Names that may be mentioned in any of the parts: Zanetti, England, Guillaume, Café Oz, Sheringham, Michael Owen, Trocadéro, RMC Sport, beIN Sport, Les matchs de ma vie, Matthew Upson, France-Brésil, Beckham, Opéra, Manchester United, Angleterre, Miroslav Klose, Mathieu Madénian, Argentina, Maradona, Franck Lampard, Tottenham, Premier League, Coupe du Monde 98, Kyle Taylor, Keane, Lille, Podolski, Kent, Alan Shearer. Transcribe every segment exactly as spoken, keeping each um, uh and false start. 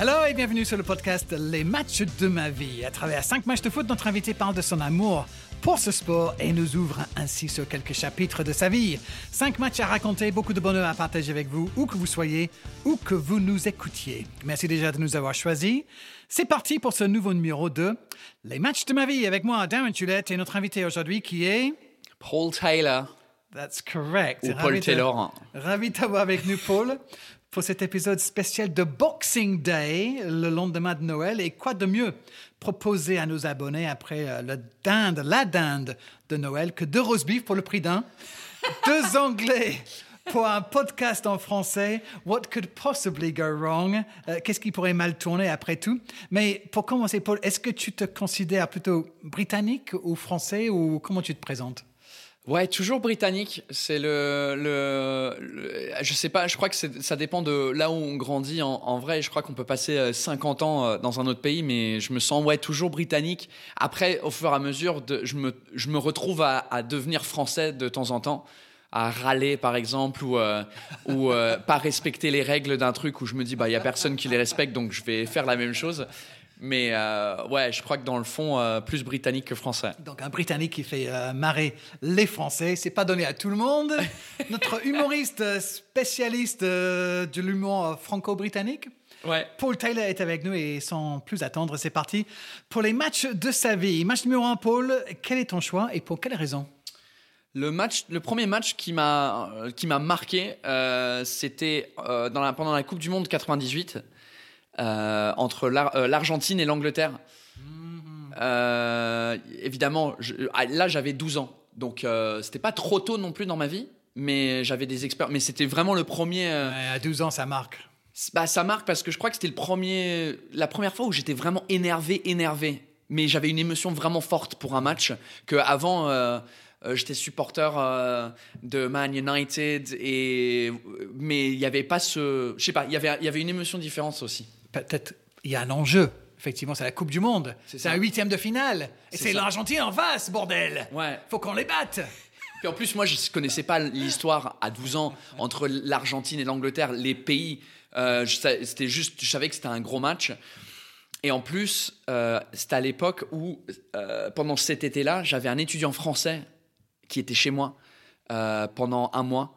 Hello et bienvenue sur le podcast Les matchs de ma vie. À travers cinq matchs de foot, notre invité parle de son amour pour ce sport et nous ouvre ainsi sur quelques chapitres de sa vie. Cinq matchs à raconter, beaucoup de bonheur à partager avec vous, où que vous soyez, où que vous nous écoutiez. Merci déjà de nous avoir choisis. C'est parti pour ce nouveau numéro de Les matchs de ma vie avec moi, Darren Tulett, et notre invité aujourd'hui qui est... Paul Taylor. That's correct. Ou Paul Taylor. Ravi d'avoir avec nous, Paul, pour cet épisode spécial de Boxing Day, le lendemain de Noël. Et quoi de mieux proposer à nos abonnés après le dinde, la dinde de Noël que deux roast beef pour le prix d'un, deux Anglais pour un podcast en français. What could possibly go wrong? Euh, qu'est-ce qui pourrait mal tourner après tout? Mais pour commencer, Paul, est-ce que tu te considères plutôt britannique ou français, ou comment tu te présentes? Ouais, toujours britannique. C'est le, le, le je sais pas, je crois que c'est, ça dépend de là où on grandit en, en vrai. Je crois qu'on peut passer cinquante ans dans un autre pays, mais je me sens, ouais, toujours britannique. Après, au fur et à mesure, de, je me, je me retrouve à, à devenir français de temps en temps, à râler par exemple, ou, euh, ou euh, pas respecter les règles d'un truc où je me dis, bah, il y a personne qui les respecte, donc je vais faire la même chose. Mais euh, ouais, je crois que dans le fond, euh, plus britannique que français. Donc un Britannique qui fait euh, marrer les Français, c'est pas donné à tout le monde. Notre humoriste spécialiste euh, de l'humour franco-britannique, ouais. Paul Taylor, est avec nous et sans plus attendre, c'est parti pour les matchs de sa vie. Match numéro un, Paul, quel est ton choix et pour quelle raison ? Le match, le premier match qui m'a qui m'a marqué, euh, c'était euh, dans la, pendant la Coupe du Monde quatre-vingt-dix-huit. Euh, entre l'Ar- euh, l'Argentine et l'Angleterre. Euh, évidemment, je, là, j'avais douze ans. Donc, euh, c'était pas trop tôt non plus dans ma vie, mais j'avais des expériences. Mais c'était vraiment le premier... Euh... Ouais, à douze ans, ça marque. Bah, ça marque parce que je crois que c'était le premier... la première fois où j'étais vraiment énervé, énervé. Mais j'avais une émotion vraiment forte pour un match qu'avant... Euh... Euh, j'étais supporter euh, de Man United, et... mais il n'y avait pas ce... Je sais pas, il y avait, il y avait une émotion différente aussi. Peut-être il y a un enjeu. Effectivement, c'est la Coupe du Monde. C'est, c'est un huitième de finale. Et c'est, c'est l'Argentine en face, bordel. Ouais. Faut qu'on les batte. Puis en plus, moi, je ne connaissais pas l'histoire à douze ans entre l'Argentine et l'Angleterre, les pays. Euh, je, c'était juste, je savais que c'était un gros match. Et en plus, euh, c'était à l'époque où, euh, pendant cet été-là, j'avais un étudiant français qui était chez moi euh, pendant un mois,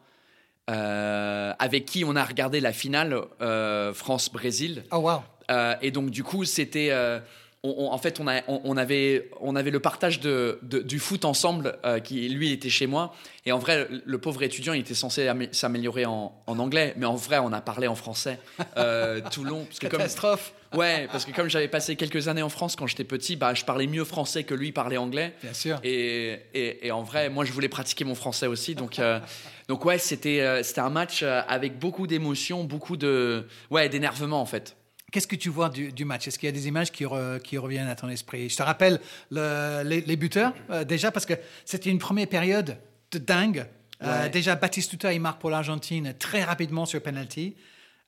euh, avec qui on a regardé la finale euh, France-Brésil. Oh wow. Euh, et donc du coup, c'était, euh, on, on, en fait, on, a, on, on avait, on avait le partage de, de, du foot ensemble. Euh, qui lui était chez moi. Et en vrai, le, le pauvre étudiant, il était censé amé- s'améliorer en, en anglais, mais en vrai, on a parlé en français euh, tout long. Parce que catastrophe. Comme... Ouais, parce que comme j'avais passé quelques années en France quand j'étais petit, bah, je parlais mieux français que lui parlait anglais. Bien sûr. Et, et, et en vrai, moi, je voulais pratiquer mon français aussi. Donc, euh, donc ouais, c'était, euh, c'était un match avec beaucoup d'émotions, beaucoup de, ouais, d'énervement, en fait. Qu'est-ce que tu vois du, du match ? Est-ce qu'il y a des images qui, re, qui reviennent à ton esprit ? Je te rappelle le, les, les buteurs, euh, déjà, parce que c'était une première période de dingue. Ouais. Euh, déjà, Baptiste Houta, il marque pour l'Argentine très rapidement sur penalty.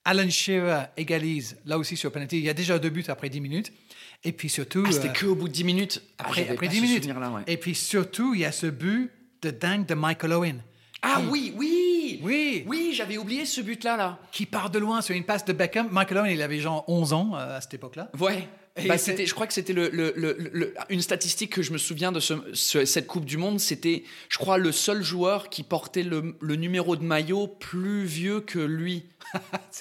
Alan Shearer égalise, là aussi sur penalty. Il y a déjà deux buts après dix minutes. Et puis surtout... Ah, c'était euh, que au bout de dix minutes. Après, ah, après dix minutes. Là, ouais. Et puis surtout, il y a ce but de dingue de Michael Owen. Ah qui, oui, oui Oui, oui, j'avais oublié ce but-là. Là. Qui part de loin sur une passe de Beckham. Michael Owen, il avait genre onze ans euh, à cette époque-là. Ouais. Et bah, c'était, je crois que c'était le, le, le, le, une statistique que je me souviens de ce, ce, cette Coupe du Monde. C'était, je crois, le seul joueur qui portait le, le numéro de maillot plus vieux que lui.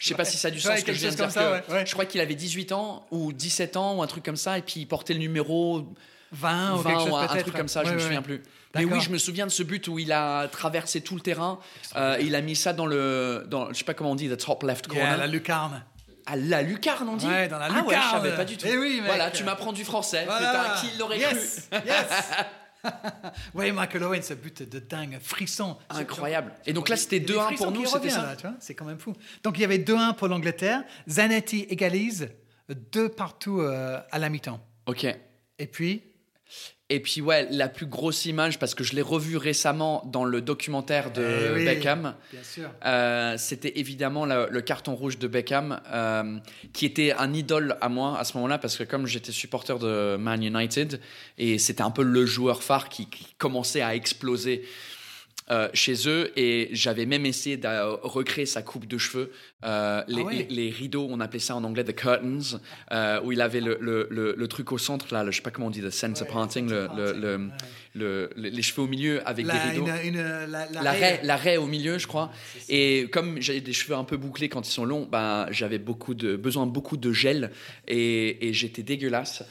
Je sais pas si ça a du sens, ouais, ce que je viens de dire. Ça, ouais. Je crois qu'il avait dix-huit ans ou dix-sept ans ou un truc comme ça, et puis il portait le numéro vingt, vingt ou, quelque chose, ou un, un truc comme ça, ouais, je ouais, me souviens ouais. plus. D'accord. Mais oui, je me souviens de ce but où il a traversé tout le terrain. Euh, il a mis ça dans le, dans, je sais pas comment on dit, the top left corner. Yeah, la lucarne. À la lucarne, on dit. Ouais, dans la lucarne. Ah ouais, je savais pas du tout. Et oui, mec. Voilà, tu m'apprends du français. Voilà. Putain, qui l'aurait yes. cru. Yes. Oui, Michael Owen, ce but de dingue, frisson. Incroyable. Et donc là, c'était deux un pour nous, c'était ça. Là, tu vois, c'est quand même fou. Donc il y avait deux un pour l'Angleterre. Zanetti égalise, deux partout euh, à la mi-temps. OK. Et puis Et puis, ouais, la plus grosse image, parce que je l'ai revue récemment dans le documentaire de oui, Beckham. Bien sûr. Euh, c'était évidemment le, le carton rouge de Beckham, euh, qui était un idole à moi à ce moment-là, parce que comme j'étais supporter de Man United, et c'était un peu le joueur phare qui, qui commençait à exploser. Euh, chez eux, et j'avais même essayé de recréer sa coupe de cheveux, euh, les, ah ouais. les, les rideaux, on appelait ça en anglais the curtains, euh, où il avait le, le, le, le truc au centre là, le, je sais pas comment on dit, the center ouais, parting, le, le, le, ouais. le, le, les cheveux au milieu avec la, des rideaux, une, une, la, la, la, raie, la raie au milieu je crois, et comme j'ai des cheveux un peu bouclés quand ils sont longs, bah, j'avais beaucoup de, besoin de beaucoup de gel et, et j'étais dégueulasse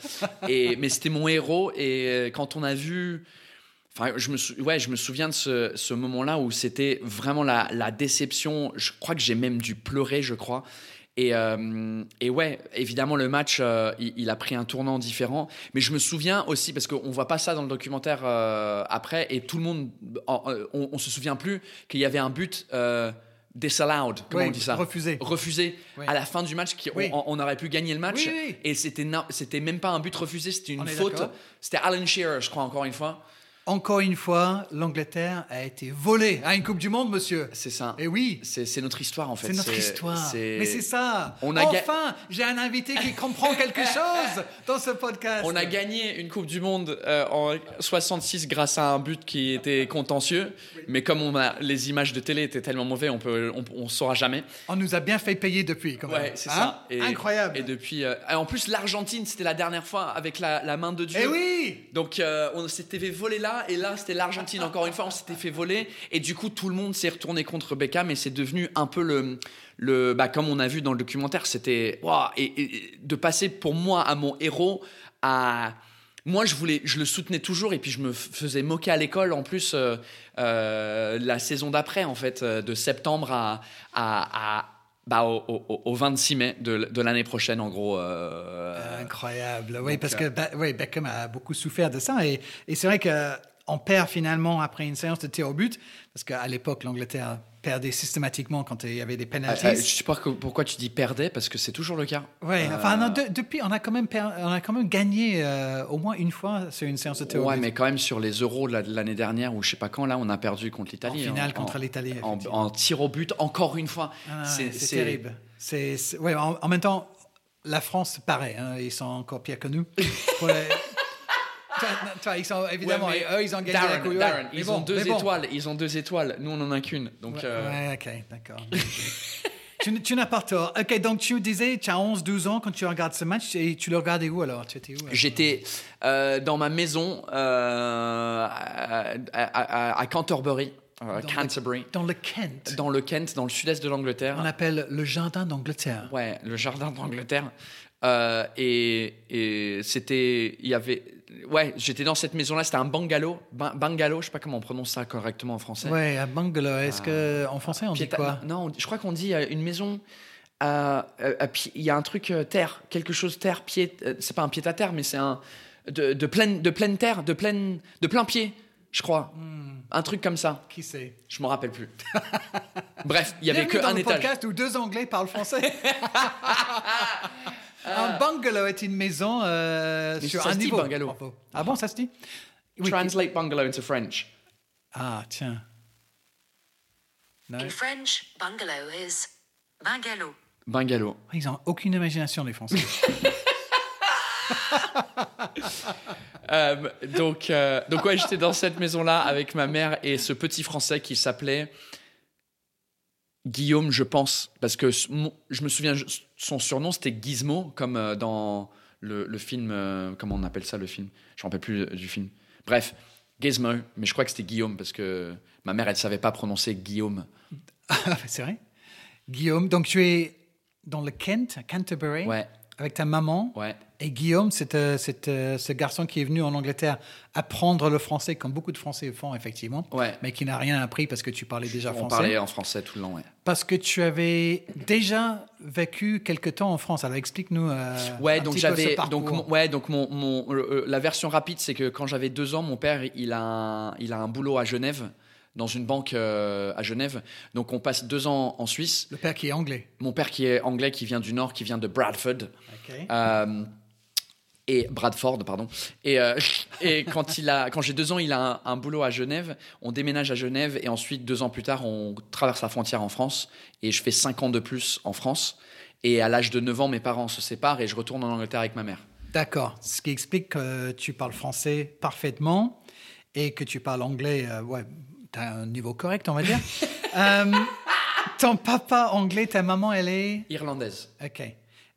et, mais c'était mon héros. Et quand on a vu Enfin, je me, sou... ouais, je me souviens de ce, ce moment-là où c'était vraiment la, la déception. Je crois que j'ai même dû pleurer, je crois. Et, euh, et ouais, évidemment, le match, euh, il, il a pris un tournant différent. Mais je me souviens aussi, parce qu'on ne voit pas ça dans le documentaire euh, après, et tout le monde, on ne se souvient plus qu'il y avait un but... Euh, disallowed, comment oui, on dit ça refusé refusé oui. à la fin du match, qui, oui. on, on aurait pu gagner le match, oui, oui. et c'était, c'était même pas un but refusé, c'était une on faute. C'était Alan Shearer, je crois, encore une fois. Encore une fois, l'Angleterre a été volée à une Coupe du Monde, monsieur. C'est ça. Et oui. C'est, c'est notre histoire, en fait. C'est notre c'est, histoire. C'est... Mais c'est ça. On a enfin, ga... j'ai un invité qui comprend quelque chose dans ce podcast. On a gagné une Coupe du Monde euh, en soixante-six grâce à un but qui était contentieux. Oui. Mais comme on a, les images de télé étaient tellement mauvaises, on ne saura jamais. On nous a bien fait payer depuis, quand même. Ouais, c'est hein? ça. Et, incroyable. Et depuis. Euh, en plus, l'Argentine, c'était la dernière fois avec la, la main de Dieu. Eh oui. Donc, euh, on s'était fait voler là. Et là, c'était l'Argentine. Encore une fois, on s'était fait voler. Et du coup, tout le monde s'est retourné contre Beckham. Et c'est devenu un peu le... le bah, comme on a vu dans le documentaire, c'était... Wow, et, et de passer, pour moi, à mon héros, à... Moi, je, voulais, je le soutenais toujours. Et puis, je me faisais moquer à l'école, en plus, euh, euh, la saison d'après, en fait, de septembre à... à, à Bah, au, au, au vingt-six mai de, de l'année prochaine, en gros. Euh... Incroyable. Oui, donc, parce que bah, oui, Beckham a beaucoup souffert de ça. Et, et c'est vrai qu'on perd finalement après une séance de tir au but, parce qu'à l'époque, l'Angleterre perdait systématiquement quand il y avait des penalties. Euh, je ne sais pas pourquoi tu dis perdait, parce que c'est toujours le cas. Oui, euh... enfin, non, de, depuis, on a quand même, per... on a quand même gagné euh, au moins une fois sur une séance de tir au ouais, but. Oui, mais quand même sur les euros de l'année dernière, ou je ne sais pas quand, là, on a perdu contre l'Italie. En finale en, contre en, l'Italie. En, en tir au but, encore une fois. Ah, c'est, c'est, c'est terrible. C'est, c'est... Ouais, en, en même temps, la France, pareil, hein, ils sont encore pires que nous. Ouais. Toi, toi, ils sont, évidemment, ouais, eux, ils ont gagné Darren, la Coupe. Darren, ils bon, ont deux bon. étoiles. Ils ont deux étoiles. Nous, on en a qu'une. Donc, ouais, euh... ouais, ok, d'accord. tu, tu n'as pas tort. Ok, donc tu disais, tu as onze douze ans quand tu regardes ce match. Et tu le regardais où alors? Tu étais où? J'étais euh, dans ma maison euh, à, à, à Canterbury. Dans Canterbury. Le, dans le Kent. Dans le Kent, dans le sud-est de l'Angleterre. On appelle le jardin d'Angleterre. Ouais, le jardin d'Angleterre. Euh, et, et c'était, il y avait, ouais, j'étais dans cette maison-là. C'était un bungalow, ba- bungalow. Je sais pas comment on prononce ça correctement en français. Ouais, un bungalow. Est-ce euh, que en français on piéta- dit quoi? Non, on, je crois qu'on dit une maison. Il euh, euh, y a un truc euh, terre, quelque chose terre pied. Euh, c'est pas un pied à terre, mais c'est un de, de pleine, de pleine terre, de pleine, de plein pied. Je crois. Hmm. Un truc comme ça. Qui sait? Je m'en rappelle plus. Bref, il y avait que un étage. Podcast où deux Anglais parlent français. Un bungalow est une maison euh, sur un niveau. Bungalow. Ah bon, ça se dit? Oui. Translate bungalow into French. Ah tiens. No. In French, bungalow is bungalow. Bungalow. Ils n'ont aucune imagination, les Français. euh, donc, euh, donc ouais, j'étais dans cette maison-là avec ma mère et ce petit Français qui s'appelait Guillaume, je pense, parce que je me souviens, son surnom c'était Gizmo, comme dans le, le film, euh, comment on appelle ça le film? Je ne me rappelle plus du film. Bref, Gizmo, mais je crois que c'était Guillaume, parce que ma mère, elle ne savait pas prononcer Guillaume. C'est vrai? Guillaume, donc tu es dans le Kent, à Canterbury, ouais. Avec ta maman. Ouais. Et Guillaume, c'est, euh, c'est euh, ce garçon qui est venu en Angleterre apprendre le français, comme beaucoup de Français font, effectivement, ouais. Mais qui n'a rien appris parce que tu parlais déjà on français. On parlait en français tout le long, ouais. Parce que tu avais déjà vécu quelque temps en France. Alors, explique-nous euh, ouais, un donc petit j'avais, peu ce parcours. Donc, mon, ouais, donc mon, mon, euh, la version rapide, c'est que quand j'avais deux ans, mon père, il a un, il a un boulot à Genève, dans une banque euh, à Genève. Donc, on passe deux ans en Suisse. Le père qui est anglais. Mon père qui est anglais, qui vient du Nord, qui vient de Bradford. OK. Euh, et Bradford, pardon. Et, euh, et quand, il a, quand j'ai deux ans, il a un, un boulot à Genève. On déménage à Genève et ensuite, deux ans plus tard, on traverse la frontière en France. Et je fais cinq ans de plus en France. Et à l'âge de neuf ans, mes parents se séparent et je retourne en Angleterre avec ma mère. D'accord. Ce qui explique que tu parles français parfaitement et que tu parles anglais euh, ouais, t'as un niveau correct, on va dire. euh, ton papa anglais, ta maman, elle est... Irlandaise. OK.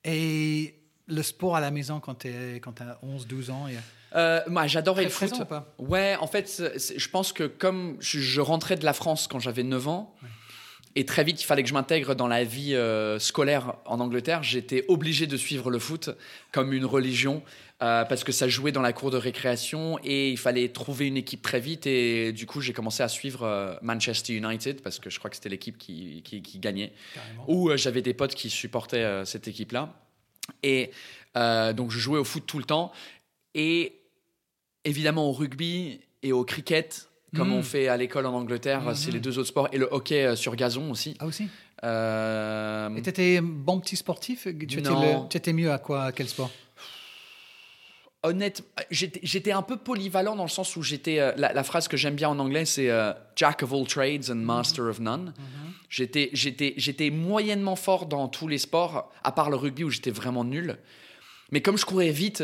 Et le sport à la maison quand t'es, quand t'as onze douze ans et... Euh, bah, j'adorais le foot. Ou pas ? Ouais, en fait, c'est, c'est, je pense que comme je, je rentrais de la France quand j'avais neuf ans, ouais. Et très vite, il fallait que je m'intègre dans la vie euh, scolaire en Angleterre. J'étais obligé de suivre le foot comme une religion euh, parce que ça jouait dans la cour de récréation et il fallait trouver une équipe très vite. Et du coup, j'ai commencé à suivre euh, Manchester United parce que je crois que c'était l'équipe qui, qui, qui gagnait. Carrément. Ou euh, j'avais des potes qui supportaient euh, cette équipe-là. Et euh, donc, je jouais au foot tout le temps. Et évidemment, au rugby et au cricket... comme mmh. on fait à l'école en Angleterre, mmh. c'est les deux autres sports. Et le hockey sur gazon aussi. Ah aussi euh... Et tu étais bon petit sportif? Tu étais, le... tu étais mieux à quoi? À quel sport? Honnête, j'étais, j'étais un peu polyvalent dans le sens où j'étais... La, la phrase que j'aime bien en anglais, c'est euh, « Jack of all trades and master mmh. of none mmh. ». J'étais, j'étais, j'étais moyennement fort dans tous les sports, à part le rugby où j'étais vraiment nul. Mais comme je courais vite,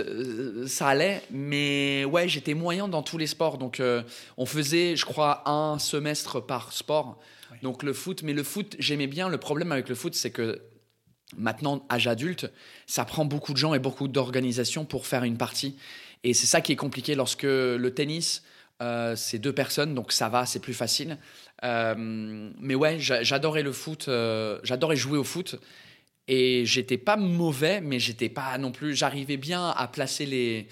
ça allait. Mais ouais, j'étais moyen dans tous les sports. Donc, euh, on faisait, je crois, un semestre par sport. Oui. Donc, le foot. Mais le foot, j'aimais bien. Le problème avec le foot, c'est que maintenant, âge adulte, ça prend beaucoup de gens et beaucoup d'organisations pour faire une partie. Et c'est ça qui est compliqué lorsque le tennis, euh, c'est deux personnes. Donc, ça va, c'est plus facile. Euh, mais ouais, j'adorais le foot. Euh, j'adorais jouer au foot. Et j'étais pas mauvais, mais j'étais pas non plus. J'arrivais bien à placer les,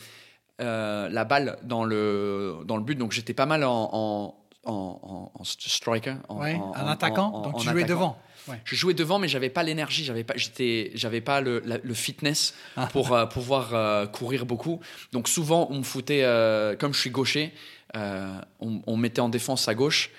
euh, la balle dans le, dans le but. Donc j'étais pas mal en, en, en, en striker. En, ouais, en, en attaquant. En, en, donc tu jouais attaquant. devant. Ouais. Je jouais devant, mais j'avais pas l'énergie. J'avais pas, j'étais, j'avais pas le, la, le fitness ah. pour euh, pouvoir euh, courir beaucoup. Donc souvent, on me foutait. Euh, comme je suis gaucher, euh, on, on me mettait en défense à gauche.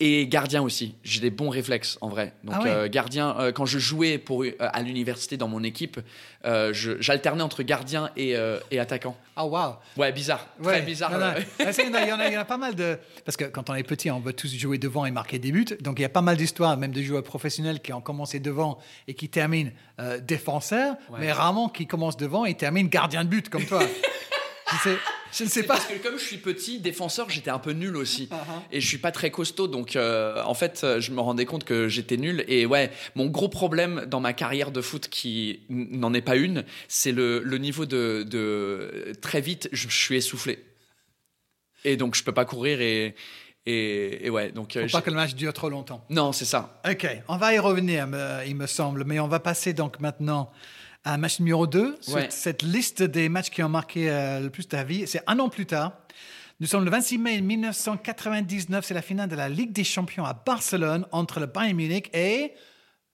Et gardien aussi. J'ai des bons réflexes, en vrai. Donc, ah ouais. euh, gardien, euh, quand je jouais pour, euh, à l'université dans mon équipe, euh, je, j'alternais entre gardien et, euh, et attaquant. Ah, oh, waouh! Ouais, bizarre. Ouais. Très bizarre. Non, non. il, y en a, il y en a pas mal de... Parce que quand on est petit, on veut tous jouer devant et marquer des buts. Donc, il y a pas mal d'histoires, même de joueurs professionnels qui ont commencé devant et qui terminent euh, défenseur, ouais. mais rarement qui commencent devant et terminent gardien de but, comme toi. Je sais... Je ne sais pas. Parce que comme je suis petit, défenseur, j'étais un peu nul aussi. Uh-huh. Et je ne suis pas très costaud. Donc, euh, en fait, je me rendais compte que j'étais nul. Et ouais, mon gros problème dans ma carrière de foot, qui n'en est pas une, c'est le, le niveau de, de... Très vite, je, je suis essoufflé. Et donc, je ne peux pas courir et... Et, et ouais, donc, faut euh, pas que le match dure trop longtemps. Non, c'est ça. OK, on va y revenir, il me semble. Mais on va passer donc maintenant... à match numéro deux, ouais. cette liste des matchs qui ont marqué euh, le plus ta vie. C'est un an plus tard. Nous sommes le vingt-six mai mille neuf cent quatre-vingt-dix-neuf. C'est la finale de la Ligue des champions à Barcelone entre le Bayern Munich et...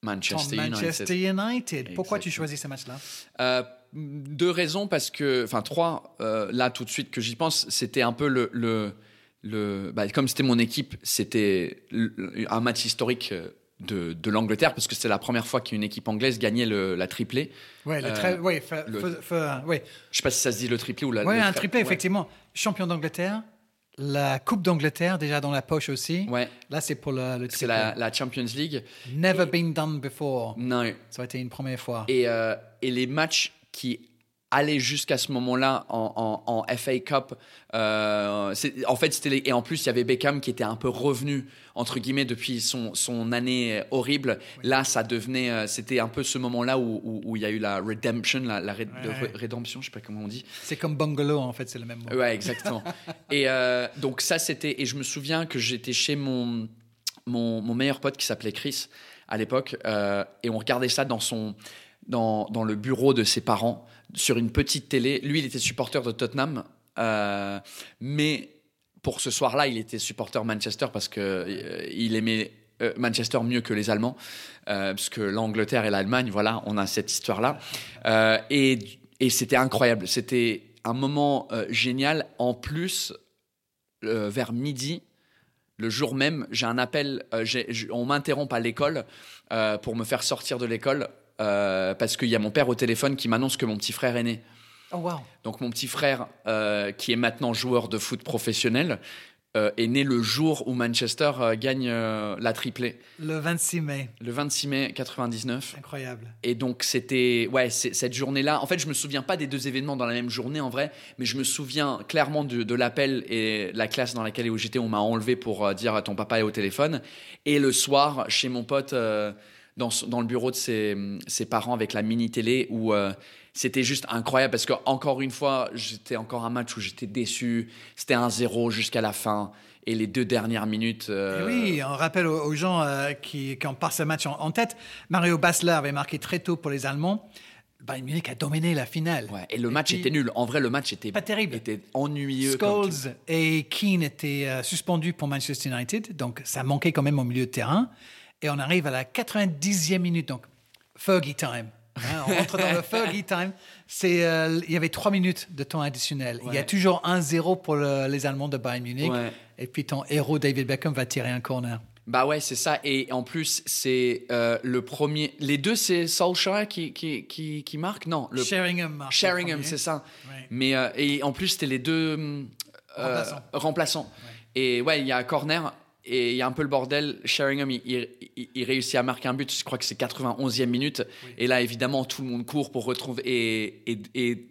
Manchester United. Manchester United. Pourquoi Exactement. tu choisis ce match-là? euh, Deux raisons, parce que... Enfin, trois. Euh, là, tout de suite, que j'y pense, c'était un peu le... le, le bah, comme c'était mon équipe, c'était le, un match historique... Euh, De, de l'Angleterre, parce que c'était la première fois qu'une équipe anglaise gagnait le, la triplée. Oui, le tri- euh, ouais, fa- le... Fa- fa- ouais. Je ne sais pas si ça se dit le triplé ou la... Oui, un tri- triplé, ouais. effectivement. Champion d'Angleterre, la Coupe d'Angleterre, déjà dans la poche aussi. Ouais. Là, c'est pour le, le triplé. C'est la, la Champions League. Never et... been done before. Non. Ça a été une première fois. Et, euh, et les matchs qui... aller jusqu'à ce moment-là en, en, en F A Cup. Euh, c'est, en fait, c'était les, et en plus, il y avait Beckham qui était un peu revenu, entre guillemets, depuis son, son année horrible. Oui. Là, ça devenait... C'était un peu ce moment-là où, où, où il y a eu la redemption, la, la ré, ouais, ouais. rédemption, je ne sais pas comment on dit. C'est comme bungalow, en fait, c'est le même mot. Ouais, exactement. Et euh, donc ça, c'était... Et je me souviens que j'étais chez mon, mon, mon meilleur pote qui s'appelait Chris, à l'époque, euh, et on regardait ça dans son... Dans, dans le bureau de ses parents, sur une petite télé. Lui, il était supporter de Tottenham, euh, mais pour ce soir-là, il était supporter Manchester parce qu'il euh, aimait euh, Manchester mieux que les Allemands, euh, parce que l'Angleterre et l'Allemagne, voilà, on a cette histoire-là. Euh, et, et c'était incroyable. C'était un moment euh, génial. En plus, euh, vers midi, le jour même, j'ai un appel, euh, j'ai, j'ai, on m'interrompt à l'école euh, pour me faire sortir de l'école. Euh, parce qu'il y a mon père au téléphone qui m'annonce que mon petit frère est né. Oh wow. Donc mon petit frère euh, qui est maintenant joueur de foot professionnel euh, est né le jour où Manchester euh, gagne euh, la triplée. Le vingt-six mai. Le vingt-six mai quatre-vingt-dix-neuf. Incroyable. Et donc, c'était... Ouais, c'est, cette journée-là... En fait, je ne me souviens pas des deux événements dans la même journée, en vrai, mais je me souviens clairement de, de l'appel et la classe dans laquelle j'étais. On m'a enlevé pour euh, dire « ton papa est au téléphone ». Et le soir, chez mon pote... Euh, Dans, dans le bureau de ses, ses parents avec la mini-télé où euh, c'était juste incroyable parce qu'encore une fois, j'étais encore un match où j'étais déçu. C'était un zéro jusqu'à la fin et les deux dernières minutes... Euh... Oui, on rappelle aux, aux gens euh, qui, qui ont passé ce match en, en tête, Mario Basler avait marqué très tôt pour les Allemands. Bayern Munich a dominé la finale. Ouais, et le et match puis, était nul. En vrai, le match était pas terrible. Était ennuyeux. Scholes et Keane étaient euh, suspendus pour Manchester United, donc ça manquait quand même au milieu de terrain. Et on arrive à la quatre-vingt-dixième minute, donc Fergie time. Hein, on rentre dans le Fergie time. C'est, euh, il y avait trois minutes de temps additionnel. Ouais. Il y a toujours un zéro pour le, les Allemands de Bayern Munich. Ouais. Et puis ton héros David Beckham va tirer un corner. Bah ouais, c'est ça. Et en plus, c'est euh, le premier. Les deux, c'est Solskjaer qui, qui, qui, qui marque non, le... Sheringham marque. Sheringham, c'est ça. Ouais. Mais, euh, et en plus, c'était les deux euh, remplaçants. remplaçants. Ouais. Et ouais, il y a un corner. Et il y a un peu le bordel. Sheringham, il, il, il réussit à marquer un but. Je crois que c'est quatre-vingt-onzième minute. Oui. Et là, évidemment, tout le monde court pour retrouver. Et, et, et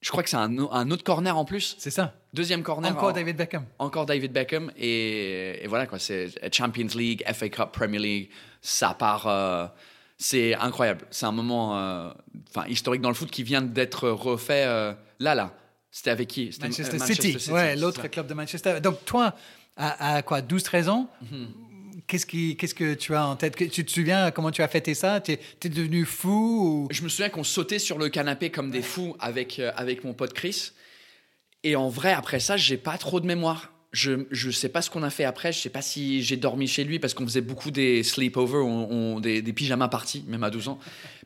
je crois que c'est un, un autre corner en plus. C'est ça. Deuxième corner. Encore en, David Beckham. Encore David Beckham. Et, et voilà, quoi. C'est Champions League, F A Cup, Premier League. Ça part. Euh, c'est incroyable. C'est un moment euh, enfin, historique dans le foot qui vient d'être refait euh, là, là. C'était avec qui? C'était Manchester, euh, Manchester City. City. Ouais, l'autre club de Manchester. Donc, toi. À, à quoi, douze treize ans, mm-hmm. qu'est-ce, qui, qu'est-ce que tu as en tête? Tu te souviens comment tu as fêté ça? T'es, t'es devenu fou ou... Je me souviens qu'on sautait sur le canapé comme des fous avec, euh, avec mon pote Chris. Et en vrai, après ça, j'ai pas trop de mémoire. Je, je sais pas ce qu'on a fait après. Je sais pas si j'ai dormi chez lui parce qu'on faisait beaucoup des sleepovers, on, on, des, des pyjama parties, même à douze ans.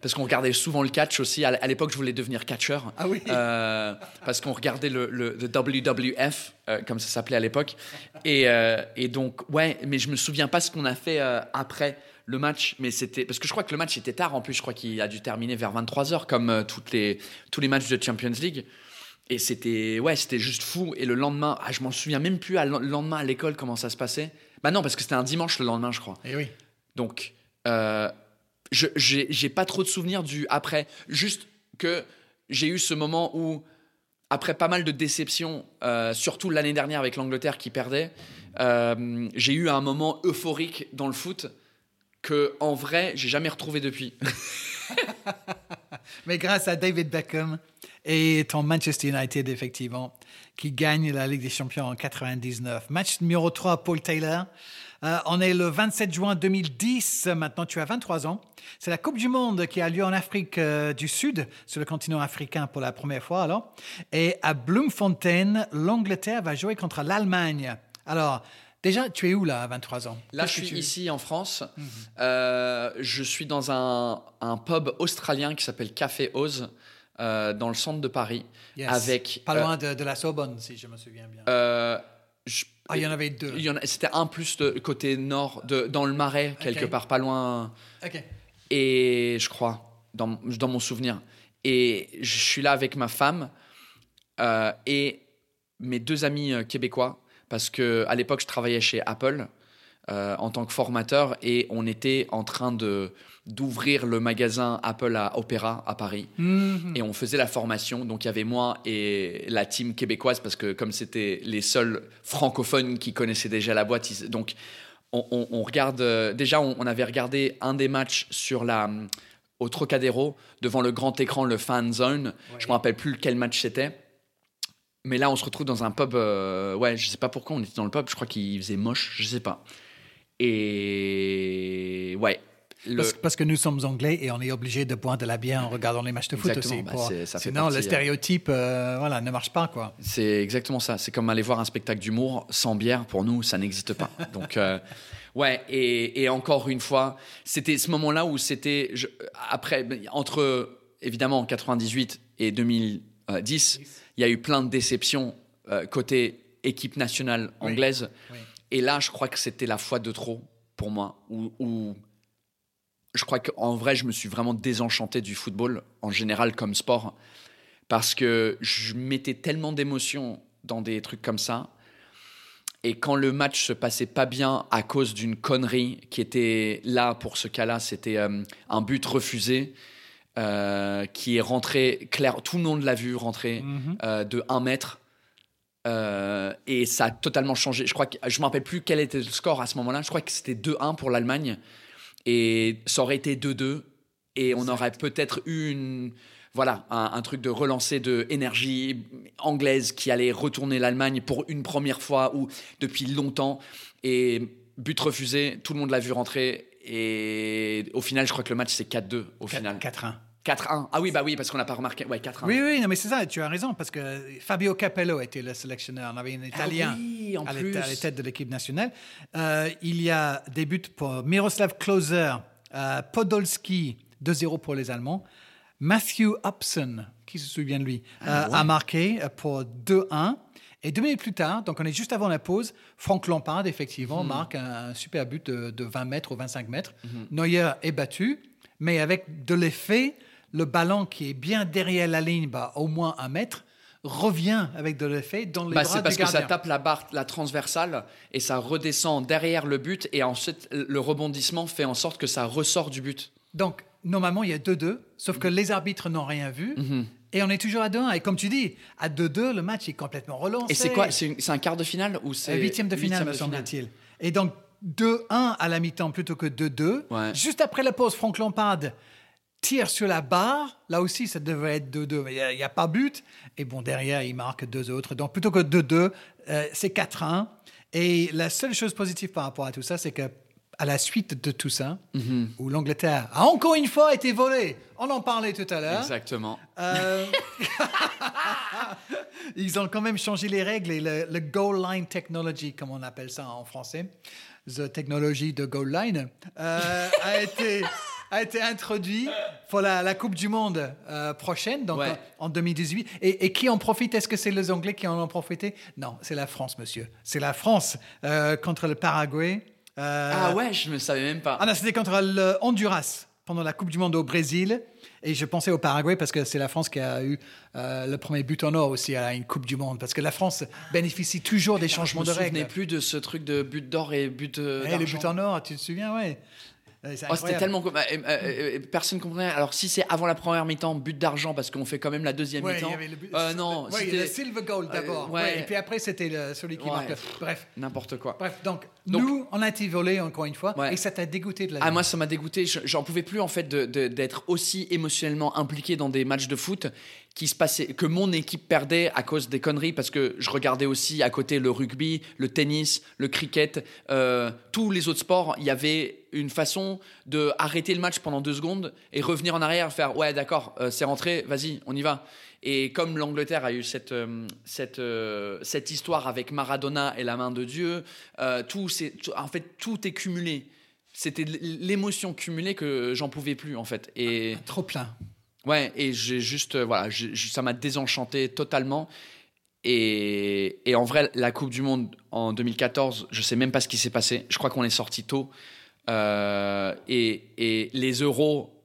Parce qu'on regardait souvent le catch aussi. À l'époque, je voulais devenir catcheur. Ah oui. euh, Parce qu'on regardait le, le, le W W F, euh, comme ça s'appelait à l'époque. Et, euh, et donc, ouais, mais je me souviens pas ce qu'on a fait euh, après le match. Mais c'était, parce que je crois que le match était tard en plus. Je crois qu'il a dû terminer vers vingt-trois heures, comme euh, toutes les, tous les matchs de Champions League. Et c'était, ouais, c'était juste fou. Et le lendemain, ah, je m'en souviens même plus, à le lendemain à l'école, comment ça se passait. Bah non, parce que c'était un dimanche le lendemain, je crois. Et oui. Donc, euh, je, j'ai, j'ai pas trop de souvenirs du après. Juste que j'ai eu ce moment où, après pas mal de déceptions, euh, surtout l'année dernière avec l'Angleterre qui perdait, euh, j'ai eu un moment euphorique dans le foot que, en vrai, j'ai jamais retrouvé depuis. Mais grâce à David Beckham et ton Manchester United, effectivement, qui gagne la Ligue des champions en quatre-vingt-dix-neuf. Match numéro trois, Paul Taylor. Euh, on est le vingt-sept juin deux mille dix. Maintenant, tu as vingt-trois ans. C'est la Coupe du Monde qui a lieu en Afrique euh, du Sud, sur le continent africain pour la première fois, alors. Et à Bloemfontein, l'Angleterre va jouer contre l'Allemagne. Alors... Déjà, tu es où là à vingt-trois ans? Là, Qu'est-ce je suis tu... ici en France. Mm-hmm. Euh, je suis dans un, un pub australien qui s'appelle Café Oz, euh, dans le centre de Paris. Yes. Avec, Pas euh, loin de, de la Sorbonne, si je me souviens bien. Euh, je... Ah, il y en avait deux. Il y en a... C'était un plus de côté nord, de, dans le Marais, quelque okay. part, pas loin. Okay. Et je crois, dans, dans mon souvenir. Et je suis là avec ma femme euh, et mes deux amis québécois. Parce qu'à l'époque, je travaillais chez Apple euh, en tant que formateur et on était en train de, d'ouvrir le magasin Apple à Opéra à Paris. Mm-hmm. Et on faisait la formation. Donc, il y avait moi et la team québécoise parce que comme c'était les seuls francophones qui connaissaient déjà la boîte, ils, donc on, on, on regarde... Euh, déjà, on, on avait regardé un des matchs sur la, au Trocadéro devant le grand écran, le Fan Zone. Ouais. Je ne me rappelle plus quel match c'était. Mais là, on se retrouve dans un pub... Euh, ouais, je sais pas pourquoi on était dans le pub. Je crois qu'il faisait moche, je sais pas. Et... Ouais. Le... Parce, parce que nous sommes anglais et on est obligé de boire de la bière en regardant les matchs de foot exactement, aussi. Bah pour... c'est, ça fait Sinon, partie, le stéréotype euh, voilà, ne marche pas, quoi. C'est exactement ça. C'est comme aller voir un spectacle d'humour sans bière. Pour nous, ça n'existe pas. Donc, euh, ouais. Et, et encore une fois, c'était ce moment-là où c'était... Je, après, entre, évidemment, quatre-vingt-dix-huit et deux mille dix... dix Il y a eu plein de déceptions euh, côté équipe nationale anglaise. Oui, oui. Et là, je crois que c'était la fois de trop pour moi. Où, où je crois qu'en vrai, je me suis vraiment désenchanté du football, en général comme sport, parce que je mettais tellement d'émotions dans des trucs comme ça. Et quand le match se passait pas bien à cause d'une connerie qui était là pour ce cas-là, c'était euh, un but refusé euh, qui est rentré clair. Tout le monde l'a vu rentrer mm-hmm. euh, de un mètre euh, et ça a totalement changé. Je crois que je me rappelle plus quel était le score à ce moment-là. Je crois que c'était deux un pour l'Allemagne et ça aurait été deux deux et on exact. Aurait peut-être eu une Voilà, un, un truc de relancer de énergie anglaise qui allait retourner l'Allemagne pour une première fois ou depuis longtemps. Et but refusé, tout le monde l'a vu rentrer. Et au final, je crois que le match, c'est quatre deux au final. quatre un quatre un Ah oui, bah oui, parce qu'on n'a pas remarqué. Ouais, quatre un Oui, oui, non, mais c'est ça, tu as raison, parce que Fabio Capello était le sélectionneur. On avait un Italien ah oui, en à, plus. La, à la tête de l'équipe nationale. Euh, il y a des buts pour Miroslav Klose, euh, Podolski, deux zéro pour les Allemands. Matthew Upson, qui se souvient de lui, ah, euh, ouais. a marqué pour deux un Et deux minutes plus tard, donc on est juste avant la pause, Franck Lampard, effectivement, mmh. marque un, un super but de, de vingt mètres ou vingt-cinq mètres Mmh. Neuer est battu, mais avec de l'effet, le ballon qui est bien derrière la ligne, bah, au moins un mètre, revient avec de l'effet dans les bah, bras du gardien. C'est parce que ça tape la barre, la transversale, et ça redescend derrière le but, et ensuite, le rebondissement fait en sorte que ça ressort du but. Donc, normalement, il y a deux deux sauf que les arbitres n'ont rien vu. Mm-hmm. Et on est toujours à deux un Et comme tu dis, à deux deux le match est complètement relancé. Et c'est quoi c'est, une, c'est un quart de finale ou c'est... Huitième de finale, me semble-t-il. Et donc, deux un à la mi-temps plutôt que deux deux Ouais. Juste après la pause, Franck Lampard tire sur la barre. Là aussi, ça devrait être deux deux mais il n'y a, a pas but. Et bon, derrière, il marque deux autres. Donc, plutôt que deux deux euh, c'est quatre un Et la seule chose positive par rapport à tout ça, c'est que à la suite de tout ça, mm-hmm. où l'Angleterre a encore une fois été volée. On en parlait tout à l'heure. Exactement. Euh... Ils ont quand même changé les règles et le, le goal line technology, comme on appelle ça en français, the technology de goal line, euh, a été a été introduit pour la, la Coupe du Monde euh, prochaine, donc ouais. en, en deux mille dix-huit Et, et qui en profite ? Est-ce que c'est les Anglais qui en ont profité ? Non, c'est la France, monsieur. C'est la France euh, contre le Paraguay. Euh, ah ouais, je ne savais même pas. Ah non, c'était contre le Honduras pendant la Coupe du Monde au Brésil. Et je pensais au Paraguay parce que c'est la France qui a eu euh, le premier but en or aussi à une Coupe du Monde. Parce que la France bénéficie toujours des changements de règles. Je ne me souvenais plus de ce truc de but d'or et but euh, et d'argent. Les buts en or, tu te souviens, ouais. Oh, c'était tellement personne comprenait. Alors si c'est avant la première mi-temps, but d'argent parce qu'on fait quand même la deuxième ouais, mi-temps. Il y avait le but... euh, non, ouais, c'était le silver goal d'abord. Euh, ouais. Ouais, et puis après c'était le, celui qui ouais. marque. Bref, n'importe quoi. Bref, donc, donc nous on a été volés encore une fois ouais. et ça t'a dégoûté de la. Ah vie. Moi ça m'a dégoûté. Je, j'en pouvais plus en fait de, de, d'être aussi émotionnellement impliqué dans des matchs de foot qui se passaient, que mon équipe perdait à cause des conneries parce que je regardais aussi à côté le rugby, le tennis, le cricket, euh, tous les autres sports. Il y avait une façon de arrêter le match pendant deux secondes et revenir en arrière, faire ouais d'accord, euh, c'est rentré, vas-y, on y va. Et comme l'Angleterre a eu cette euh, cette euh, cette histoire avec Maradona et la main de Dieu, euh, tout c'est tout, en fait tout est cumulé. C'était l'émotion cumulée que j'en pouvais plus en fait. Et trop plein. Ouais, et j'ai juste euh, voilà, j'ai, ça m'a désenchanté totalement. Et et en vrai, la Coupe du Monde en deux mille quatorze je sais même pas ce qui s'est passé. Je crois qu'on est sorti tôt. Euh, et, et les euros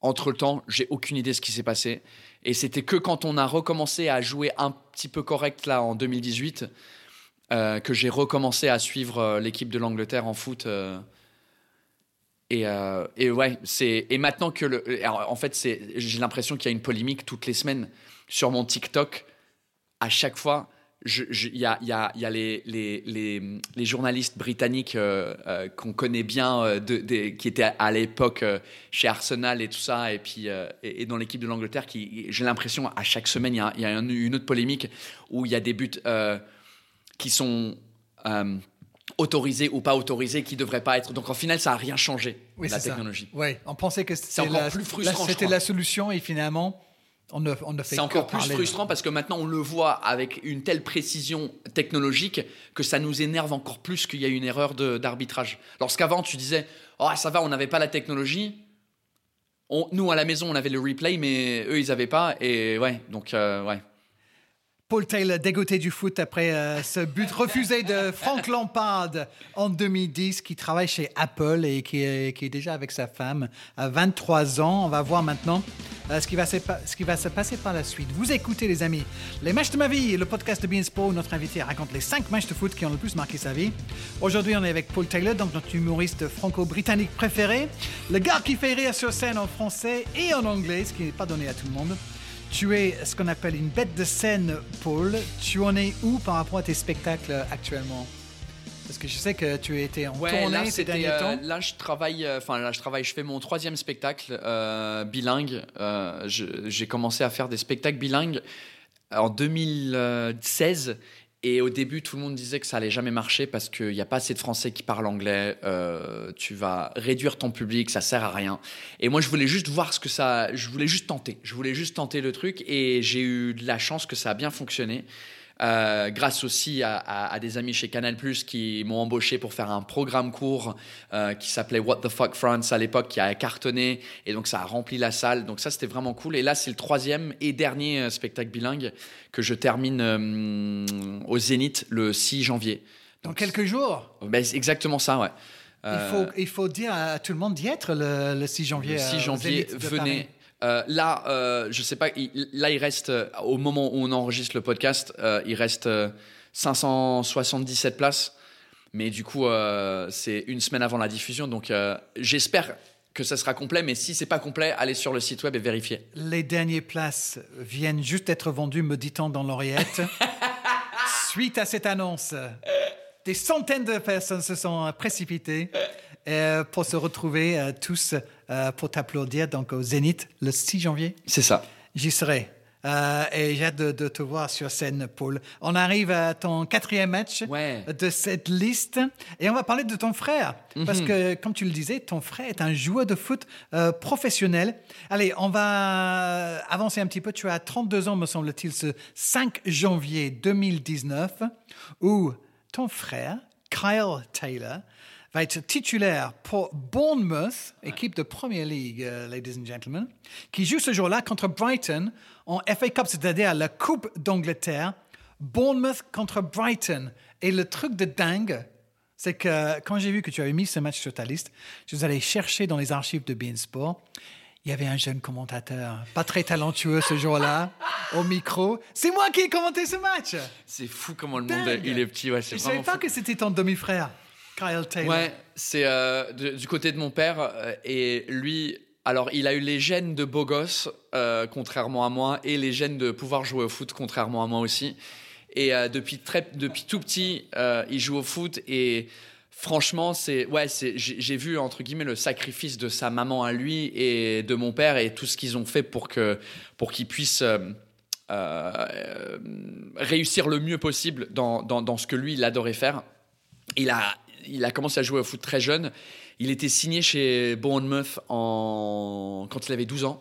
entre temps, j'ai aucune idée de ce qui s'est passé et c'était que quand on a recommencé à jouer un petit peu correct là en deux mille dix-huit euh, que j'ai recommencé à suivre euh, l'équipe de l'Angleterre en foot euh, et, euh, et ouais c'est, et maintenant que le, alors, en fait c'est, j'ai l'impression qu'il y a une polémique toutes les semaines sur mon TikTok à chaque fois. Il y a, y a, y a les, les, les, les journalistes britanniques euh, euh, qu'on connaît bien, euh, de, de, qui étaient à, à l'époque euh, chez Arsenal et tout ça, et, puis, euh, et, et dans l'équipe de l'Angleterre, qui, j'ai l'impression à chaque semaine, il y a, y a une, une autre polémique où il y a des buts euh, qui sont euh, autorisés ou pas autorisés, qui ne devraient pas être. Donc en final, ça n'a rien changé, oui, la technologie. Oui, on pensait que c'était, la, plus frustrant, la, c'était la solution, et finalement... On ne, on ne fait c'est encore plus frustrant parce que maintenant on le voit avec une telle précision technologique que ça nous énerve encore plus qu'il y a une erreur de, d'arbitrage. Lorsqu'avant tu disais oh ça va on n'avait pas la technologie, on, nous à la maison on avait le replay mais eux ils n'avaient pas et ouais donc euh, ouais. Paul Taylor dégoûté du foot après euh, ce but refusé de Franck Lampard en deux mille dix qui travaille chez Apple et qui est, qui est déjà avec sa femme à vingt-trois ans On va voir maintenant euh, ce, qui va se pa- ce qui va se passer par la suite. Vous écoutez, les amis, Les matchs de ma vie, le podcast de beIN Sport où notre invité raconte les cinq matchs de foot qui ont le plus marqué sa vie. Aujourd'hui, on est avec Paul Taylor, donc notre humoriste franco-britannique préféré, le gars qui fait rire sur scène en français et en anglais, ce qui n'est pas donné à tout le monde. Tu es ce qu'on appelle une bête de scène, Paul. Tu en es où par rapport à tes spectacles actuellement ? Parce que je sais que tu étais en ouais, tournée là, ces derniers euh, temps. Là, je travaille. Enfin, euh, là, je travaille. Je fais mon troisième spectacle euh, bilingue. Euh, je, j'ai commencé à faire des spectacles bilingues en deux mille seize. Et au début, tout le monde disait que ça allait jamais marcher parce qu'il n'y a pas assez de Français qui parlent anglais. Euh, tu vas réduire ton public, ça sert à rien. Et moi, je voulais juste voir ce que ça. Je voulais juste tenter. Je voulais juste tenter le truc, et j'ai eu de la chance que ça a bien fonctionné. Euh, grâce aussi à, à, à des amis chez Canal+ qui m'ont embauché pour faire un programme court euh, qui s'appelait What the Fuck France à l'époque, qui a cartonné, et donc ça a rempli la salle, donc ça c'était vraiment cool. Et là c'est le troisième et dernier spectacle bilingue que je termine euh, au Zénith le six janvier. Donc, dans quelques jours. Ben, c'est exactement ça, ouais. Euh, il, faut, il faut dire à tout le monde d'y être le, le six janvier. Le six janvier, euh, venez. Euh, là, euh, je sais pas. Il, là, il reste euh, au moment où on enregistre le podcast, euh, il reste euh, cinq cent soixante-dix-sept places. Mais du coup, euh, c'est une semaine avant la diffusion, donc euh, j'espère que ça sera complet. Mais si c'est pas complet, allez sur le site web et vérifiez. Les dernières places viennent juste d'être vendues, me dit-on dans l'oreillette. Suite à cette annonce, des centaines de personnes se sont précipitées euh, pour se retrouver euh, tous. Euh, pour t'applaudir donc au Zénith le six janvier. C'est ça. J'y serai. Euh, et j'ai hâte de, de te voir sur scène, Paul. On arrive à ton quatrième match ouais. de cette liste, et on va parler de ton frère, mm-hmm. parce que comme tu le disais, ton frère est un joueur de foot euh, professionnel. Allez, on va avancer un petit peu. Tu as trente-deux ans, me semble-t-il, ce cinq janvier deux mille dix-neuf, où ton frère, Kyle Taylor, va être titulaire pour Bournemouth, équipe de Premier League, euh, ladies and gentlemen, qui joue ce jour-là contre Brighton en F A Cup, c'est-à-dire la Coupe d'Angleterre. Bournemouth contre Brighton. Et le truc de dingue, c'est que quand j'ai vu que tu avais mis ce match sur ta liste, je suis allé chercher dans les archives de beIN Sport. Il y avait un jeune commentateur, pas très talentueux ce jour-là, au micro. C'est moi qui ai commenté ce match. C'est fou comment le dingue. Monde il est petit. Ouais, c'est je ne savais pas fou. Que c'était ton demi-frère. Kyle Taylor. Ouais, c'est euh, de, du côté de mon père, euh, et lui, alors il a eu les gènes de beau gosse, euh, contrairement à moi, et les gènes de pouvoir jouer au foot, contrairement à moi aussi. Et euh, depuis très, depuis tout petit, euh, il joue au foot, et franchement, c'est ouais, c'est j'ai, j'ai vu entre guillemets le sacrifice de sa maman à lui et de mon père et tout ce qu'ils ont fait pour que pour qu'ils puissent euh, euh, réussir le mieux possible dans dans dans ce que lui il adorait faire. Il a Il a commencé à jouer au foot très jeune. Il était signé chez Bournemouth en... quand il avait douze ans.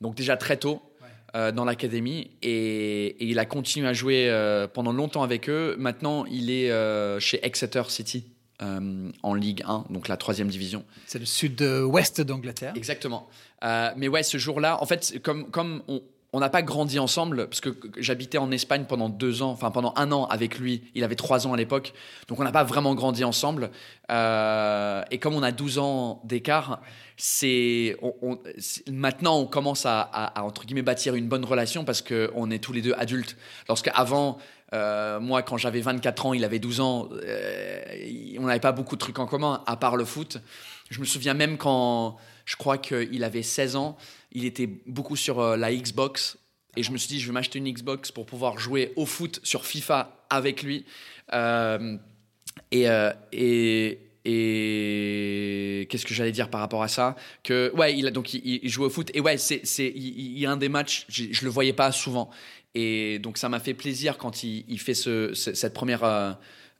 Donc déjà très tôt, ouais. euh, dans l'académie. Et, et il a continué à jouer euh, pendant longtemps avec eux. Maintenant, il est euh, chez Exeter City euh, en Ligue un, donc la troisième division. C'est le sud-ouest d'Angleterre. Exactement. Euh, mais ouais, ce jour-là, en fait, comme, comme on... On n'a pas grandi ensemble, parce que j'habitais en Espagne pendant deux ans, enfin pendant un an avec lui. Il avait trois ans à l'époque. Donc on n'a pas vraiment grandi ensemble. Euh, et comme on a douze ans d'écart, c'est, on, on, c'est, maintenant on commence à, à, à, entre guillemets, bâtir une bonne relation parce qu'on est tous les deux adultes. Lorsqu'avant, euh, moi, quand j'avais vingt-quatre ans, il avait douze ans, euh, on n'avait pas beaucoup de trucs en commun, à part le foot. Je me souviens même quand je crois qu'il avait seize ans, il était beaucoup sur euh, la Xbox, et je me suis dit je vais m'acheter une Xbox pour pouvoir jouer au foot sur FIFA avec lui. Euh, et, euh, et et qu'est-ce que j'allais dire par rapport à ça, que ouais il a donc il, il joue au foot, et ouais c'est c'est il y a un des matchs je, je le voyais pas souvent, et donc ça m'a fait plaisir quand il, il fait ce, ce cette première euh,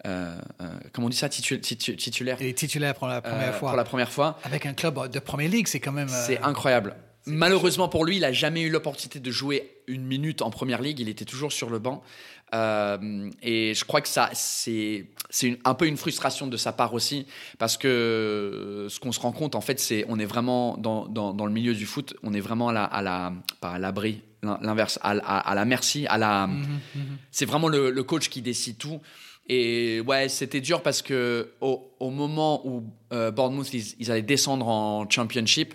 Euh, euh, comment on dit ça, titu- titu- titulaire. Il est titulaire pour la première euh, fois. Pour la première fois. Avec un club de Premier League, c'est quand même. Euh... C'est incroyable. C'est Malheureusement pour lui, il n'a jamais eu l'opportunité de jouer une minute en Premier League. Il était toujours sur le banc. Euh, et je crois que ça, c'est, c'est une, un peu une frustration de sa part aussi, parce que ce qu'on se rend compte, en fait, c'est on est vraiment dans, dans, dans le milieu du foot, on est vraiment à la, à la pas à l'abri, l'inverse, à, à, à la merci, à la. Mmh, mmh. C'est vraiment le, le coach qui décide tout. Et ouais, c'était dur parce que au, au moment où euh, Bournemouth ils, ils allaient descendre en Championship,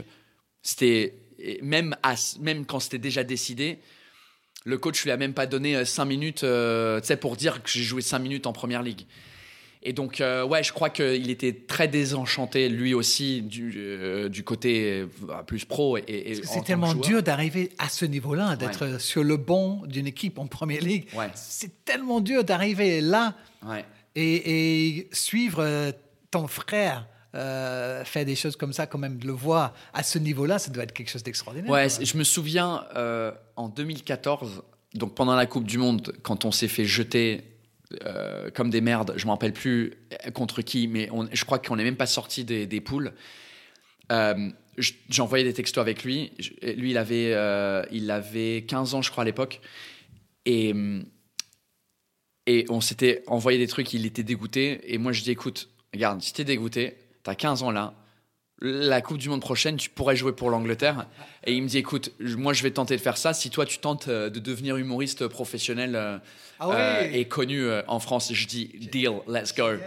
c'était et même, à, même quand c'était déjà décidé, le coach lui a même pas donné cinq minutes euh, pour dire que j'ai joué cinq minutes en Première Ligue. Et donc, euh, ouais, je crois qu'il était très désenchanté, lui aussi, du, euh, du côté euh, plus pro. Et, et c'est tellement dur d'arriver à ce niveau-là, d'être ouais. sur le banc d'une équipe en Premier League. Ouais. C'est tellement dur d'arriver là ouais. et, et suivre ton frère euh, faire des choses comme ça, quand même, de le voir à ce niveau-là, ça doit être quelque chose d'extraordinaire. Ouais, je me souviens, euh, en deux mille quatorze, donc pendant la Coupe du Monde, quand on s'est fait jeter... Euh, comme des merdes, je ne me rappelle plus contre qui, mais on, je crois qu'on n'est même pas sorti des, des poules. Euh, j'envoyais des textos avec lui. Je, lui, il avait, euh, il avait quinze ans, je crois, à l'époque. Et, et on s'était envoyé des trucs, il était dégoûté. Et moi, je dis, écoute, regarde, si tu es dégoûté, tu as quinze ans là, la Coupe du Monde prochaine, tu pourrais jouer pour l'Angleterre. Et il me dit, écoute, moi, je vais tenter de faire ça. Si toi, tu tentes de devenir humoriste professionnel euh, ah oui. euh, et connu euh, en France, je dis, deal, let's go. Yeah,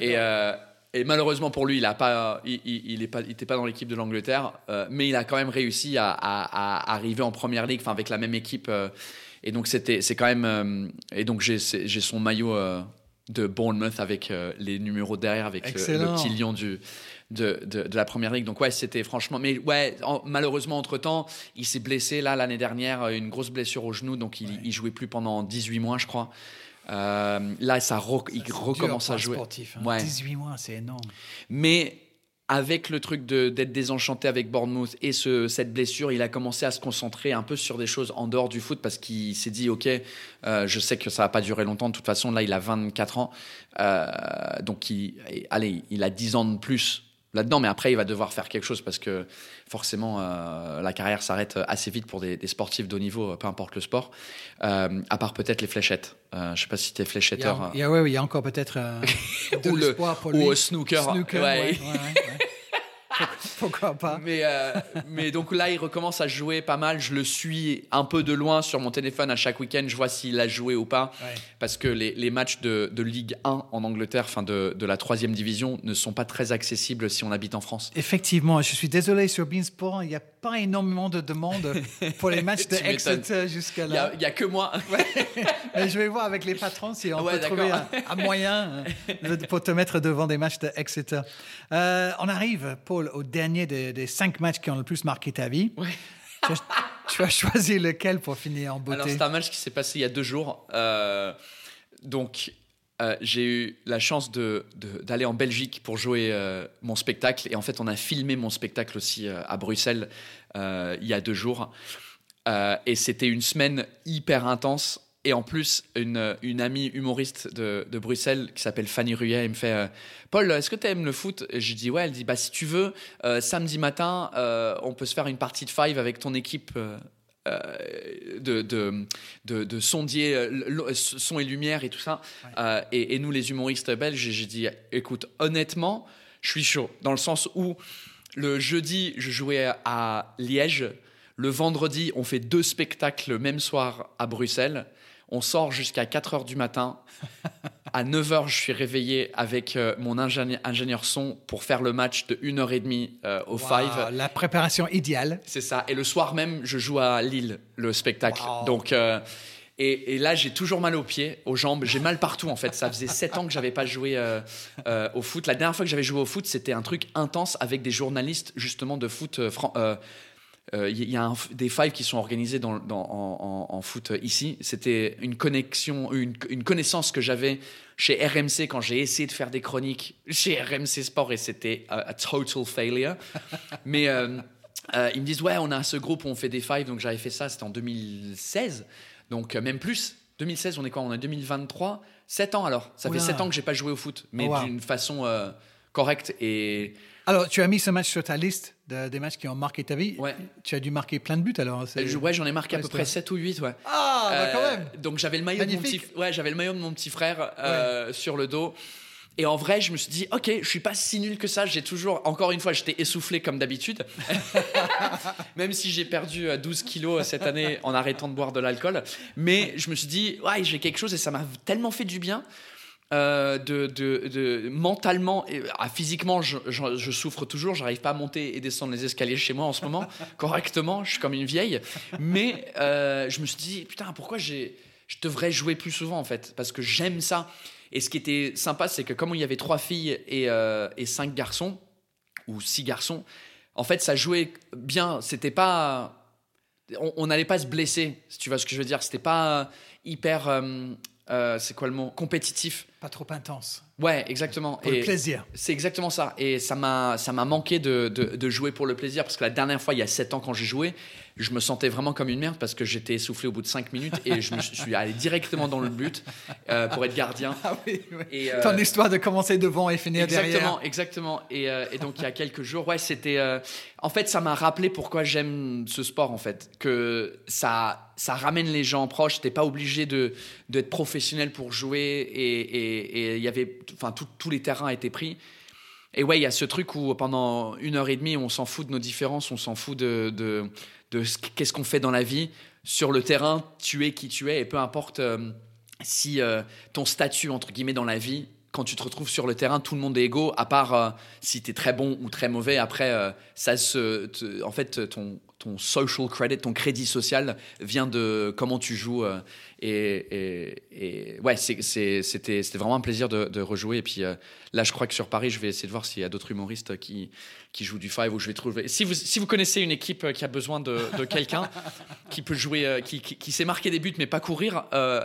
et, euh, et malheureusement pour lui, il n'était pas, il, il, il pas, pas dans l'équipe de l'Angleterre, euh, mais il a quand même réussi à, à, à arriver en Première Ligue, avec la même équipe. Euh, et donc, c'était, c'est quand même... Euh, et donc, j'ai, j'ai son maillot euh, de Bournemouth avec euh, les numéros derrière, avec le, le petit lion du... De, de, de la Première Ligue. Donc ouais, c'était franchement... Mais ouais, en, malheureusement, entre-temps, il s'est blessé là, l'année dernière, une grosse blessure au genou. Donc, il, ouais. il jouait plus pendant dix-huit mois, je crois. Euh, là, ça re- ça, il recommence à jouer. Sportif, hein. Ouais. dix-huit mois, c'est énorme. Mais avec le truc de, d'être désenchanté avec Bournemouth et ce, cette blessure, il a commencé à se concentrer un peu sur des choses en dehors du foot parce qu'il s'est dit, OK, euh, je sais que ça va pas durer longtemps. De toute façon, là, il a vingt-quatre ans. Euh, donc, il, allez, il a dix ans de plus là-dedans, mais après il va devoir faire quelque chose parce que forcément euh, la carrière s'arrête assez vite pour des, des sportifs de haut niveau, peu importe le sport, euh, à part peut-être les fléchettes. Euh, je sais pas si t'es fléchetteur. Il y a, il y a, ouais, il y a encore peut-être euh, de ou l'espoir pour le, lui. Ou au snooker. snooker ouais. Ouais, ouais, ouais. Pourquoi pas. Mais, euh, mais donc là, il recommence à jouer pas mal. Je le suis un peu de loin sur mon téléphone à chaque week-end. Je vois s'il a joué ou pas. Ouais. Parce que les, les matchs de, de Ligue un en Angleterre, fin de, de la troisième division, ne sont pas très accessibles si on habite en France. Effectivement, je suis désolé, sur Beansport, il n'y a pas énormément de demandes pour les matchs de Exeter jusqu'à là. Il n'y a, a que moi. Ouais. Je vais voir avec les patrons si on ouais, peut d'accord. trouver un, un moyen pour te mettre devant des matchs de Exeter. Euh, on arrive, Paul, au dernier des, des cinq matchs qui ont le plus marqué ta vie. Oui. Tu, as, tu as choisi lequel pour finir en beauté? Alors, c'est un match qui s'est passé il y a deux jours. Euh, donc, euh, j'ai eu la chance de, de, d'aller en Belgique pour jouer euh, mon spectacle. Et en fait, on a filmé mon spectacle aussi euh, à Bruxelles euh, il y a deux jours. Euh, et c'était une semaine hyper intense. Et en plus, une, une amie humoriste de, de Bruxelles qui s'appelle Fanny Ruet, elle me fait euh, « Paul, est-ce que tu aimes le foot ?» Je dis « Ouais ». Elle dit bah, « Si tu veux, euh, samedi matin, euh, on peut se faire une partie de five avec ton équipe euh, de, de, de, de sondier, euh, son et lumière et tout ça. Ouais. » euh, et, et nous, les humoristes belges, j'ai dit « Écoute, honnêtement, je suis chaud. » Dans le sens où le jeudi, je jouais à Liège. Le vendredi, on fait deux spectacles le même soir à Bruxelles. On sort jusqu'à quatre heures du matin. À neuf heures, je suis réveillé avec euh, mon ingénieur, ingénieur son pour faire le match de une heure trente euh, au wow, five. La préparation idéale. C'est ça. Et le soir même, je joue à Lille, le spectacle. Wow. Donc, euh, et, et là, j'ai toujours mal aux pieds, aux jambes. J'ai mal partout, en fait. Ça faisait sept ans que je n'avais pas joué euh, euh, au foot. La dernière fois que j'avais joué au foot, c'était un truc intense avec des journalistes, justement, de foot euh, fran- euh, Il euh, y a un, des fives qui sont organisés dans, dans, en, en, en foot ici. C'était une connexion, une, une connaissance que j'avais chez R M C quand j'ai essayé de faire des chroniques chez R M C Sport et c'était a, a total failure. Mais euh, euh, ils me disent ouais, on a ce groupe où on fait des fives. Donc j'avais fait ça, c'était en deux mille seize. Donc euh, même plus. deux mille seize, on est quoi? On est deux mille vingt-trois. sept ans alors. Ça Oula. fait sept ans que j'ai pas joué au foot, mais oh, wow. d'une façon euh, correcte et. Alors, tu as mis ce match sur ta liste de, des matchs qui ont marqué ta vie. Ouais. Tu as dû marquer plein de buts, alors. C'est... Ouais, j'en ai marqué à peu près sept ou huit, ouais. Ah, euh, bah quand même. Donc, j'avais le maillot de mon petit, ouais, j'avais le maillot de mon petit frère euh, ouais. sur le dos. Et en vrai, je me suis dit, OK, je suis pas si nul que ça. J'ai toujours, encore une fois, j'étais essoufflé comme d'habitude. Même si j'ai perdu douze kilos cette année en arrêtant de boire de l'alcool. Mais je me suis dit, ouais, j'ai quelque chose et ça m'a tellement fait du bien Euh, de, de, de, mentalement et, ah, physiquement je, je, je souffre toujours, j'arrive pas à monter et descendre les escaliers chez moi en ce moment correctement, je suis comme une vieille, mais euh, je me suis dit putain pourquoi j'ai, je devrais jouer plus souvent en fait, parce que j'aime ça. Et ce qui était sympa, c'est que comme il y avait trois filles et, euh, et cinq garçons ou six garçons, en fait ça jouait bien, c'était pas, on n'allait pas se blesser, si tu vois ce que je veux dire, c'était pas hyper euh, Euh, c'est quoi le mot ? Compétitif. Pas trop intense. Ouais, exactement. Pour et le plaisir. C'est exactement ça. Et ça m'a, ça m'a manqué de, de, de jouer pour le plaisir, parce que la dernière fois, il y a sept ans, quand j'ai joué, je me sentais vraiment comme une merde parce que j'étais essoufflé au bout de cinq minutes et je, me, je suis allé directement dans le but euh, pour être gardien. Ah oui, oui. Et, euh, ton histoire de commencer devant et finir exactement, derrière. Exactement, exactement. Et, euh, et donc, il y a quelques jours, ouais, c'était... Euh, en fait, ça m'a rappelé pourquoi j'aime ce sport, en fait. Que ça... ça ramène les gens proches, t'es pas obligé de, d'être professionnel pour jouer, et il y avait, enfin, tous les terrains étaient pris. Et ouais, il y a ce truc où pendant une heure et demie, on s'en fout de nos différences, on s'en fout de, de, de ce, qu'est-ce qu'on fait dans la vie. Sur le terrain, tu es qui tu es, et peu importe euh, si euh, ton statut, entre guillemets, dans la vie, quand tu te retrouves sur le terrain, tout le monde est égaux, à part euh, si t'es très bon ou très mauvais. Après, euh, ça se, te, en fait, ton, ton social credit, ton crédit social vient de comment tu joues. Euh, et, et, et ouais, c'est, c'est, c'était, c'était vraiment un plaisir de, de rejouer. Et puis euh, là, je crois que sur Paris, je vais essayer de voir s'il y a d'autres humoristes qui, qui jouent du five, ou je vais trouver. Si vous, si vous connaissez une équipe qui a besoin de, de quelqu'un qui peut jouer, euh, qui, qui, qui sait marquer des buts mais pas courir, euh,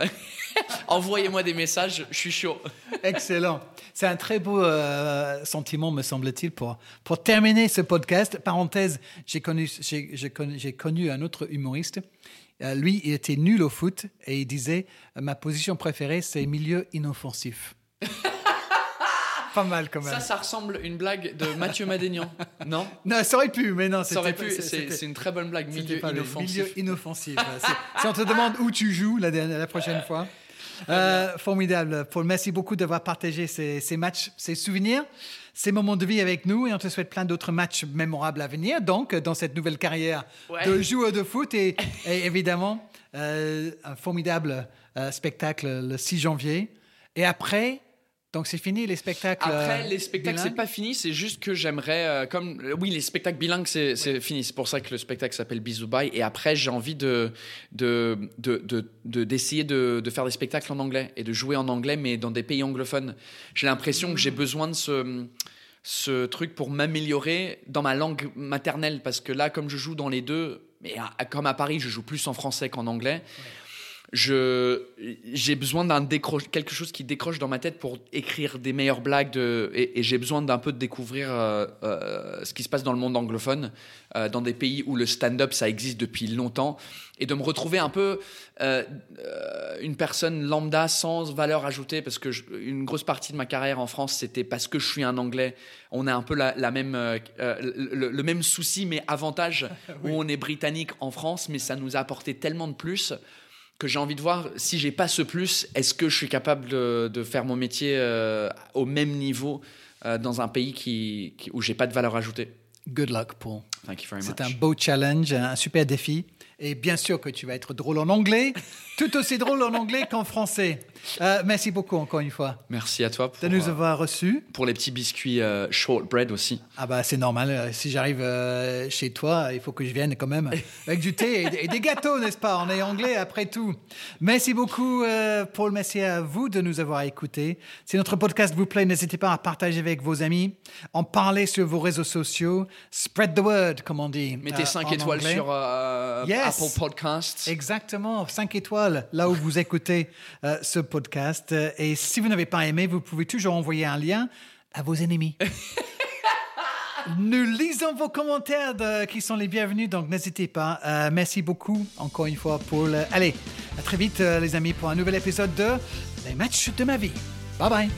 envoyez-moi des messages, je suis chaud. Excellent. C'est un très beau euh, sentiment, me semble-t-il, pour, pour terminer ce podcast. Parenthèse, j'ai connu, j'ai, j'ai connu, j'ai connu un autre humoriste. Euh, lui, il était nul au foot et il disait « Ma position préférée, c'est milieu inoffensif. » Pas mal quand même. Ça, ça ressemble à une blague de Mathieu Madénian, non ? Non, ça aurait pu, mais non. Ça aurait pu, pas, c'est, c'est une très bonne blague, milieu inoffensif. Milieu inoffensif. Si on te demande où tu joues la, dernière, la prochaine fois... Euh, formidable, Paul, merci beaucoup d'avoir partagé ces, ces matchs, ces souvenirs, ces moments de vie avec nous, et on te souhaite plein d'autres matchs mémorables à venir donc dans cette nouvelle carrière ouais. de joueur de foot, et, et évidemment euh, un formidable euh, spectacle le six janvier, et après donc c'est fini les spectacles. Après les spectacles bilingues. C'est pas fini, c'est juste que j'aimerais euh, comme oui les spectacles bilingues c'est, c'est ouais. fini, c'est pour ça que le spectacle s'appelle Bisou Bye, et après j'ai envie de de de, de, de d'essayer de, de faire des spectacles en anglais et de jouer en anglais, mais dans des pays anglophones. J'ai l'impression que j'ai besoin de ce ce truc pour m'améliorer dans ma langue maternelle, parce que là comme je joue dans les deux, mais à, comme à Paris je joue plus en français qu'en anglais. Ouais. Je, j'ai besoin d'un décroche, quelque chose qui décroche dans ma tête pour écrire des meilleures blagues de, et, et j'ai besoin d'un peu de découvrir euh, euh, ce qui se passe dans le monde anglophone, euh, dans des pays où le stand-up ça existe depuis longtemps, et de me retrouver un peu euh, une personne lambda sans valeur ajoutée, parce que je, une grosse partie de ma carrière en France c'était parce que je suis un Anglais. On a un peu la, la même, euh, le, le même souci mais avantage oui. où on est britannique en France, mais ça nous a apporté tellement de plus que j'ai envie de voir si j'ai pas ce plus, est-ce que je suis capable de, de faire mon métier euh, au même niveau euh, dans un pays qui, qui, où j'ai pas de valeur ajoutée. Good luck, Paul. Thank you very much. C'est un beau challenge, un super défi. Et bien sûr que tu vas être drôle en anglais, tout aussi drôle en anglais qu'en français. Euh, merci beaucoup encore une fois. Merci à toi pour, de nous avoir reçus. Pour les petits biscuits euh, shortbread aussi. Ah bah c'est normal. Si j'arrive euh, chez toi, il faut que je vienne quand même avec du thé et, et des gâteaux, n'est-ce pas ? On est anglais après tout. Merci beaucoup euh, Paul. Merci à vous de nous avoir écoutés. Si notre podcast vous plaît, n'hésitez pas à partager avec vos amis, en parler sur vos réseaux sociaux, spread the word comme on dit. Mettez euh, cinq étoiles anglais. Sur euh, yes. Apple Podcasts. Exactement, cinq étoiles là où vous écoutez euh, ce podcast. Et si vous n'avez pas aimé, vous pouvez toujours envoyer un lien à vos ennemis. Nous lisons vos commentaires de, qui sont les bienvenus, donc n'hésitez pas. Euh, merci beaucoup encore une fois, Paul. Allez, à très vite les amis pour un nouvel épisode de Les matchs de ma vie. Bye bye.